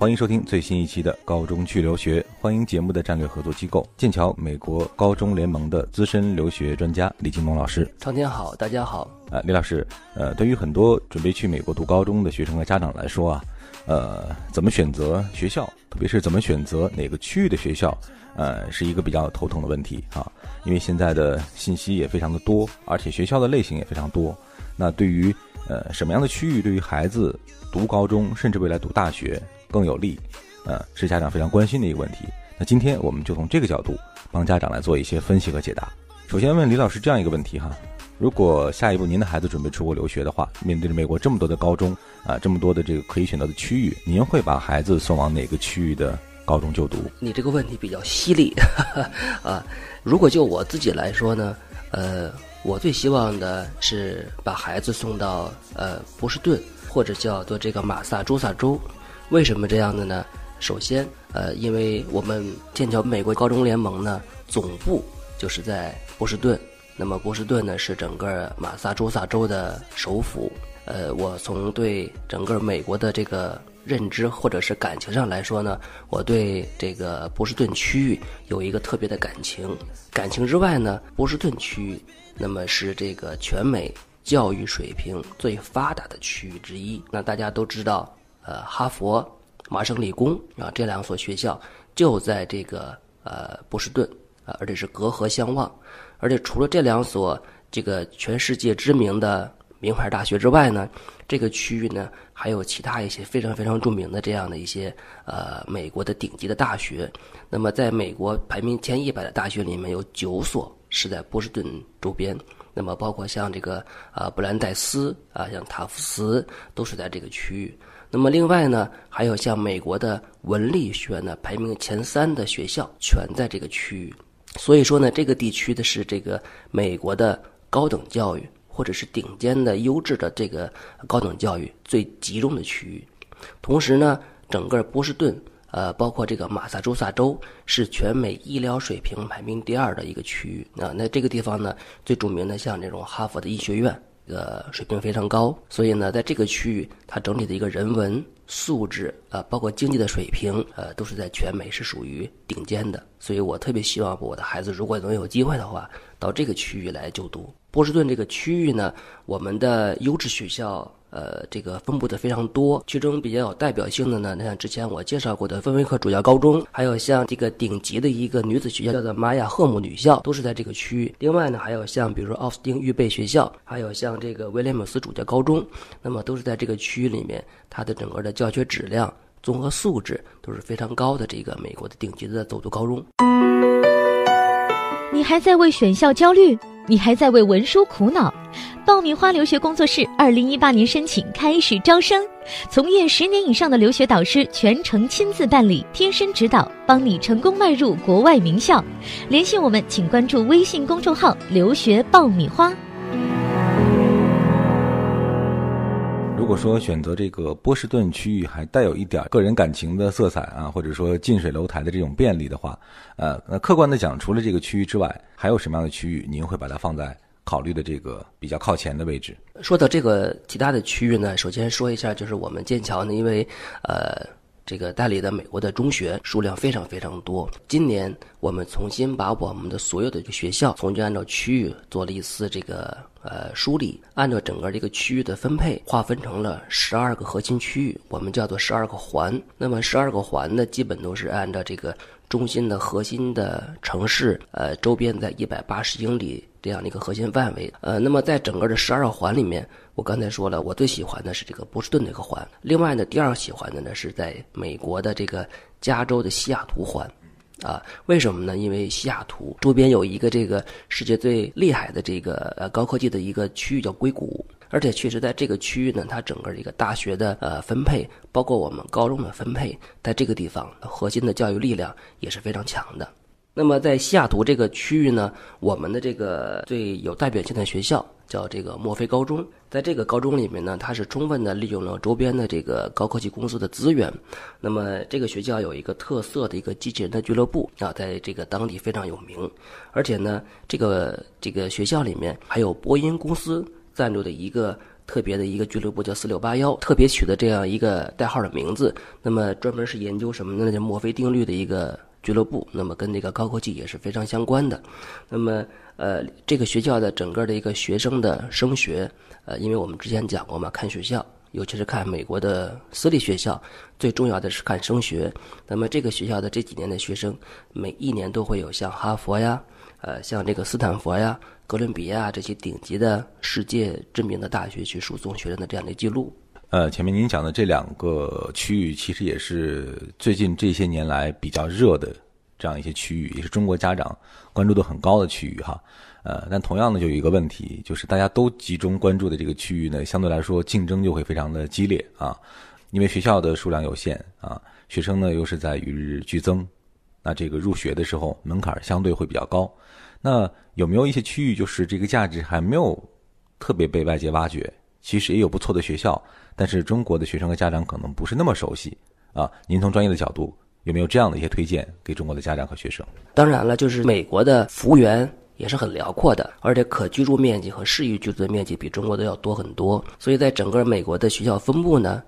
欢迎收听最新一期的高中去留学，欢迎节目的战略合作机构剑桥美国高中联盟的资深留学专家李金龙老师。常天好，大家好。李老师，对于很多准备去美国读高中的学生和家长来说啊，怎么选择学校，特别是怎么选择哪个区域的学校，是一个比较头疼的问题啊。因为现在的信息也非常的多，而且学校的类型也非常多。那对于什么样的区域对于孩子读高中甚至未来读大学更有利，是家长非常关心的一个问题。那今天我们就从这个角度帮家长来做一些分析和解答。首先问李老师这样一个问题哈，如果下一步您的孩子准备出国留学的话，面对着美国这么多的高中啊，这么多的这个可以选择的区域，您会把孩子送往哪个区域的高中就读？你这个问题比较犀利啊。如果就我自己来说呢，我最希望的是把孩子送到波士顿，或者叫做这个马萨诸塞州。为什么这样的呢？首先，因为我们剑桥美国高中联盟呢，总部就是在波士顿。那么波士顿呢，是整个马萨诸塞州的首府。我从对整个美国的这个认知或者是感情上来说呢，我对这个波士顿区域有一个特别的感情。感情之外呢，波士顿区域那么是这个全美教育水平最发达的区域之一。那大家都知道，哈佛、麻省理工啊，这两所学校就在这个波士顿啊，而且是隔河相望。而且除了这两所这个全世界知名的名牌大学之外呢，这个区域呢还有其他一些非常非常著名的这样的一些美国的顶级的大学。那么在美国排名前100的大学里面，有9所是在波士顿周边。那么包括像这个布兰代斯啊，像塔夫茨都是在这个区域。那么另外呢，还有像美国的文理学呢，排名前3的学校全在这个区域。所以说呢，这个地区的是这个美国的高等教育或者是顶尖的优质的这个高等教育最集中的区域。同时呢，整个波士顿包括这个马萨诸塞州是全美医疗水平排名第2的一个区域啊。那这个地方呢，最著名的像这种哈佛的医学院水平非常高，所以呢，在这个区域，它整体的一个人文素质包括经济的水平都是在全美是属于顶尖的。所以我特别希望我的孩子如果能有机会的话，到这个区域来就读。波士顿这个区域呢，我们的优质学校这个分布的非常多，其中比较有代表性的呢，像之前我介绍过的芬威克主要高中，还有像这个顶级的一个女子学校叫做玛雅赫姆女校，都是在这个区域。另外呢，还有像比如说奥斯汀预备学校，还有像这个威廉姆斯主教高中，那么都是在这个区域里面，它的整个的教学质量、综合素质都是非常高的，这个美国的顶级的走读高中。你还在为选校焦虑？你还在为文书苦恼？爆米花留学工作室2018年申请开始招生，从业10年以上的留学导师全程亲自办理，贴身指导，帮你成功迈入国外名校。联系我们，请关注微信公众号“留学爆米花”。如果说选择这个波士顿区域还带有一点个人感情的色彩啊，或者说近水楼台的这种便利的话，那客观的讲，除了这个区域之外，还有什么样的区域您会把它放在考虑的这个比较靠前的位置？说到这个其他的区域呢，首先说一下，就是我们剑桥呢，因为这个代理的美国的中学数量非常非常多。今年我们重新把我们的所有的学校重新按照区域做了一次这个梳理，按照整个这个区域的分配，划分成了12个核心区域，我们叫做12个环。那么12个环呢，基本都是按照这个中心的核心的城市周边在180英里这样的一个核心范围。那么在整个的12个环里面，我刚才说了，我最喜欢的是这个波士顿这个环。另外呢，第2喜欢的呢是在美国的这个加州的西雅图环啊。为什么呢？因为西雅图周边有一个这个世界最厉害的这个高科技的一个区域叫硅谷，而且确实在这个区域呢，它整个一个大学的分配，包括我们高中的分配，在这个地方核心的教育力量也是非常强的。那么在西雅图这个区域呢，我们的这个最有代表性的学校叫这个墨菲高中。在这个高中里面呢，它是充分的利用了周边的这个高科技公司的资源。那么这个学校有一个特色的一个机器人的俱乐部啊，在这个当地非常有名。而且呢，这个学校里面还有波音公司赞助的一个特别的一个俱乐部叫4681，特别取的这样一个代号的名字。那么专门是研究什么呢？那就墨菲定律的一个俱乐部，那么跟这个高科技也是非常相关的。那么这个学校的整个的一个学生的升学，因为我们之前讲过嘛，看学校，尤其是看美国的私立学校，最重要的是看升学。那么这个学校的这几年的学生，每一年都会有像哈佛呀，像这个斯坦福呀、哥伦比亚这些顶级的世界知名的大学去输送学生的这样的记录。前面您讲的这两个区域其实也是最近这些年来比较热的这样一些区域，也是中国家长关注度很高的区域哈。但同样的就有一个问题，就是大家都集中关注的这个区域呢，相对来说竞争就会非常的激烈啊，因为学校的数量有限啊，学生呢又是在与日俱增，那这个入学的时候门槛相对会比较高。那有没有一些区域就是这个价值还没有特别被外界挖掘，其实也有不错的学校，但是中国的学生和家长可能不是那么熟悉啊。您从专业的角度有没有这样的一些推荐给中国的家长和学生？当然了，就是美国的幅员也是很辽阔的，而且可居住面积和适宜居住的面积比中国都要多很多，所以在整个美国的学校分布呢，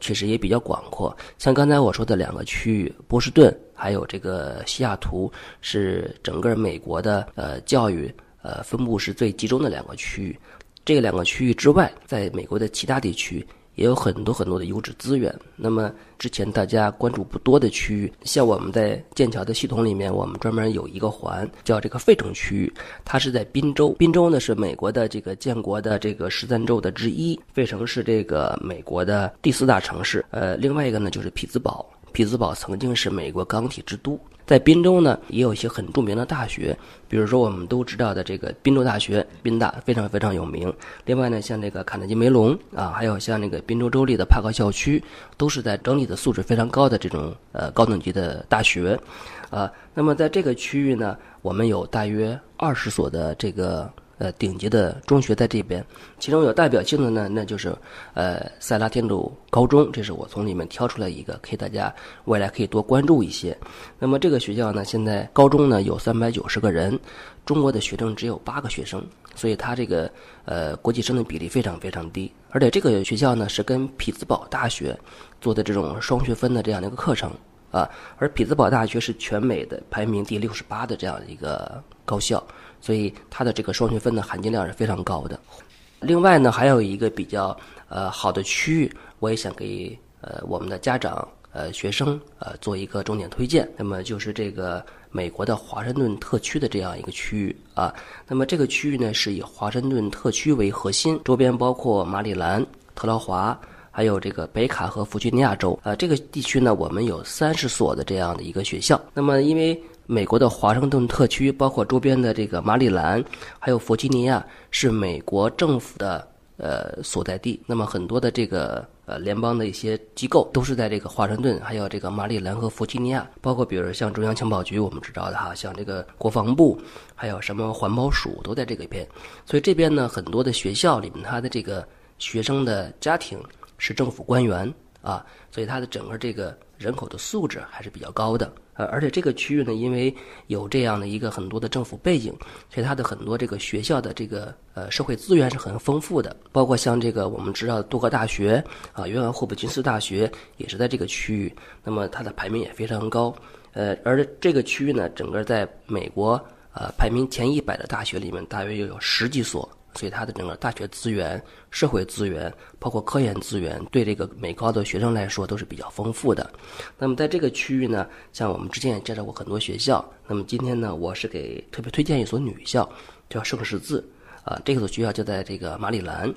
确实也比较广阔。像刚才我说的两个区域，波士顿还有这个西雅图，是整个美国的教育分布是最集中的两个区域。这两个区域之外，在美国的其他地区也有很多很多的优质资源。那么之前大家关注不多的区域，像我们在剑桥的系统里面，我们专门有一个环叫这个费城区域，它是在宾州。宾州呢是美国的这个建国的这个13州的之一，费城是这个美国的第4大城市。另外一个呢就是匹兹堡，匹兹堡曾经是美国钢铁之都。在宾州呢也有一些很著名的大学，比如说我们都知道的这个宾州大学，宾大非常非常有名。另外呢，像这个卡内基梅隆啊，还有像那个宾州州立的帕克校区，都是在整体的素质非常高的这种高等级的大学啊。那么在这个区域呢，我们有大约20所的这个顶级的中学在这边，其中有代表性的呢，那就是塞拉天主高中，这是我从里面挑出来一个，给大家未来可以多关注一些。那么这个学校呢，现在高中呢有390个人，中国的学生只有8个学生，所以它这个国际生的比例非常非常低。而且这个学校呢是跟匹兹堡大学做的这种双学分的这样的一个课程啊，而匹兹堡大学是全美的排名第68的这样一个高校，所以它的这个双学分的含金量是非常高的。另外呢，还有一个比较好的区域，我也想给我们的家长学生做一个重点推荐，那么就是这个美国的华盛顿特区的这样一个区域啊。那么这个区域呢是以华盛顿特区为核心，周边包括马里兰、特拉华，还有这个北卡和弗吉尼亚州。这个地区呢，我们有30所的这样的一个学校。那么因为美国的华盛顿特区包括周边的这个马里兰还有弗吉尼亚是美国政府的所在地，那么很多的这个联邦的一些机构都是在这个华盛顿还有这个马里兰和弗吉尼亚，包括比如像中央情报局我们知道的哈，像这个国防部还有什么环保署都在这个边，所以这边呢很多的学校里面它的这个学生的家庭是政府官员啊，所以它的整个这个人口的素质还是比较高的。而且这个区域呢，因为有这样的一个很多的政府背景，所以它的很多这个学校的这个社会资源是很丰富的，包括像这个我们知道的杜克大学啊，约翰霍普金斯大学也是在这个区域，那么它的排名也非常高。而这个区域呢，整个在美国排名前100的大学里面，大约又有10几所。所以它的整个大学资源、社会资源，包括科研资源，对这个美高的学生来说都是比较丰富的。那么在这个区域呢，像我们之前也介绍过很多学校，那么今天呢，我是给特别推荐一所女校，叫圣十字啊。这所学校就在这个马里兰，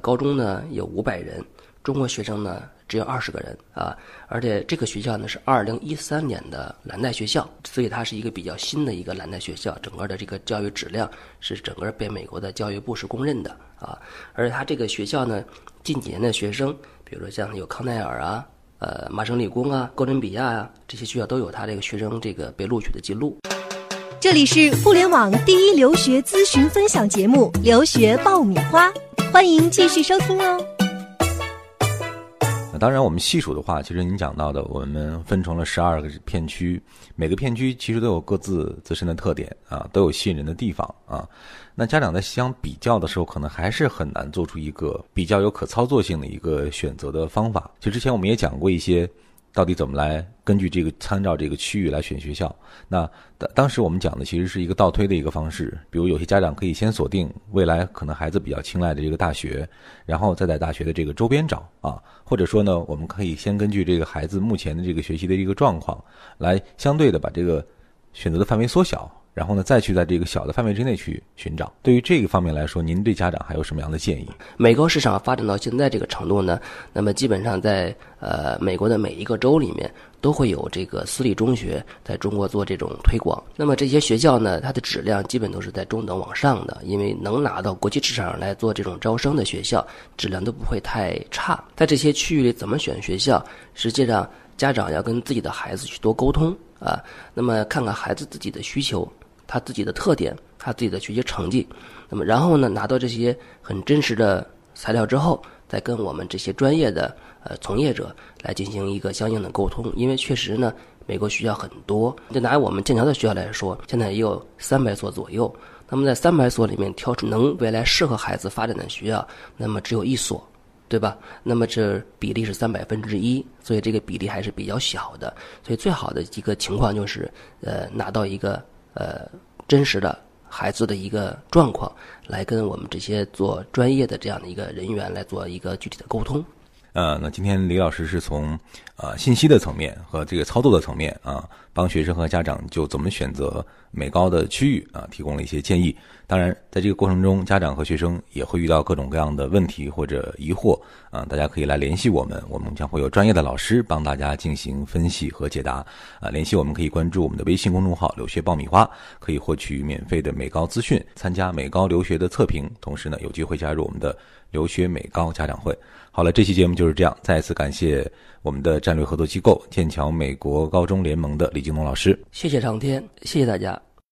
高中呢有500人，中国学生呢只有20个人啊。而且这个学校呢是2013年的蓝带学校，所以它是一个比较新的一个蓝带学校，整个的这个教育质量是整个被美国的教育部是公认的啊。而且它这个学校呢，近几年的学生，比如说像有康奈尔啊、麻省理工啊、哥伦比亚啊这些学校都有它这个学生这个被录取的记录。这里是互联网第一留学咨询分享节目《留学爆米花》，欢迎继续收听哦。那当然我们细数的话，其实您讲到的我们分成了12个片区，每个片区其实都有各自自身的特点啊，都有吸引人的地方啊。那家长在相比较的时候，可能还是很难做出一个比较有可操作性的一个选择的方法。其实之前我们也讲过一些到底怎么来根据这个参照这个区域来选学校。那当时我们讲的其实是一个倒推的一个方式，比如有些家长可以先锁定未来可能孩子比较青睐的这个大学，然后再在大学的这个周边找啊，或者说呢，我们可以先根据这个孩子目前的这个学习的一个状况，来相对的把这个选择的范围缩小，然后呢，再去在这个小的范围之内去寻找。对于这个方面来说，您对家长还有什么样的建议？美高市场发展到现在这个程度呢，那么基本上在美国的每一个州里面都会有这个私立中学在中国做这种推广。那么这些学校呢，它的质量基本都是在中等往上的，因为能拿到国际市场来做这种招生的学校，质量都不会太差。在这些区域里怎么选学校，实际上家长要跟自己的孩子去多沟通啊，那么看看孩子自己的需求，他自己的特点，他自己的学习成绩，那么然后呢，拿到这些很真实的材料之后，再跟我们这些专业的从业者来进行一个相应的沟通。因为确实呢，美国学校很多，就拿我们剑桥的学校来说，现在也有300所左右。那么在300所里面挑出能未来适合孩子发展的学校，那么只有一所，对吧？那么这比例是1/300，所以这个比例还是比较小的。所以最好的一个情况就是拿到一个真实的孩子的一个状况，来跟我们这些做专业的这样的一个人员来做一个具体的沟通。那今天李老师是从信息的层面和这个操作的层面啊，帮学生和家长就怎么选择美高的区域啊，提供了一些建议。当然，在这个过程中，家长和学生也会遇到各种各样的问题或者疑惑啊，大家可以来联系我们，我们将会有专业的老师帮大家进行分析和解答啊。联系我们可以关注我们的微信公众号“留学爆米花”，可以获取免费的美高资讯，参加美高留学的测评，同时呢，有机会加入我们的留学美高家长会。好了，这期节目就是这样，再次感谢我们的战略合作机构剑桥美国高中联盟的李京东老师。谢谢长天，谢谢大家。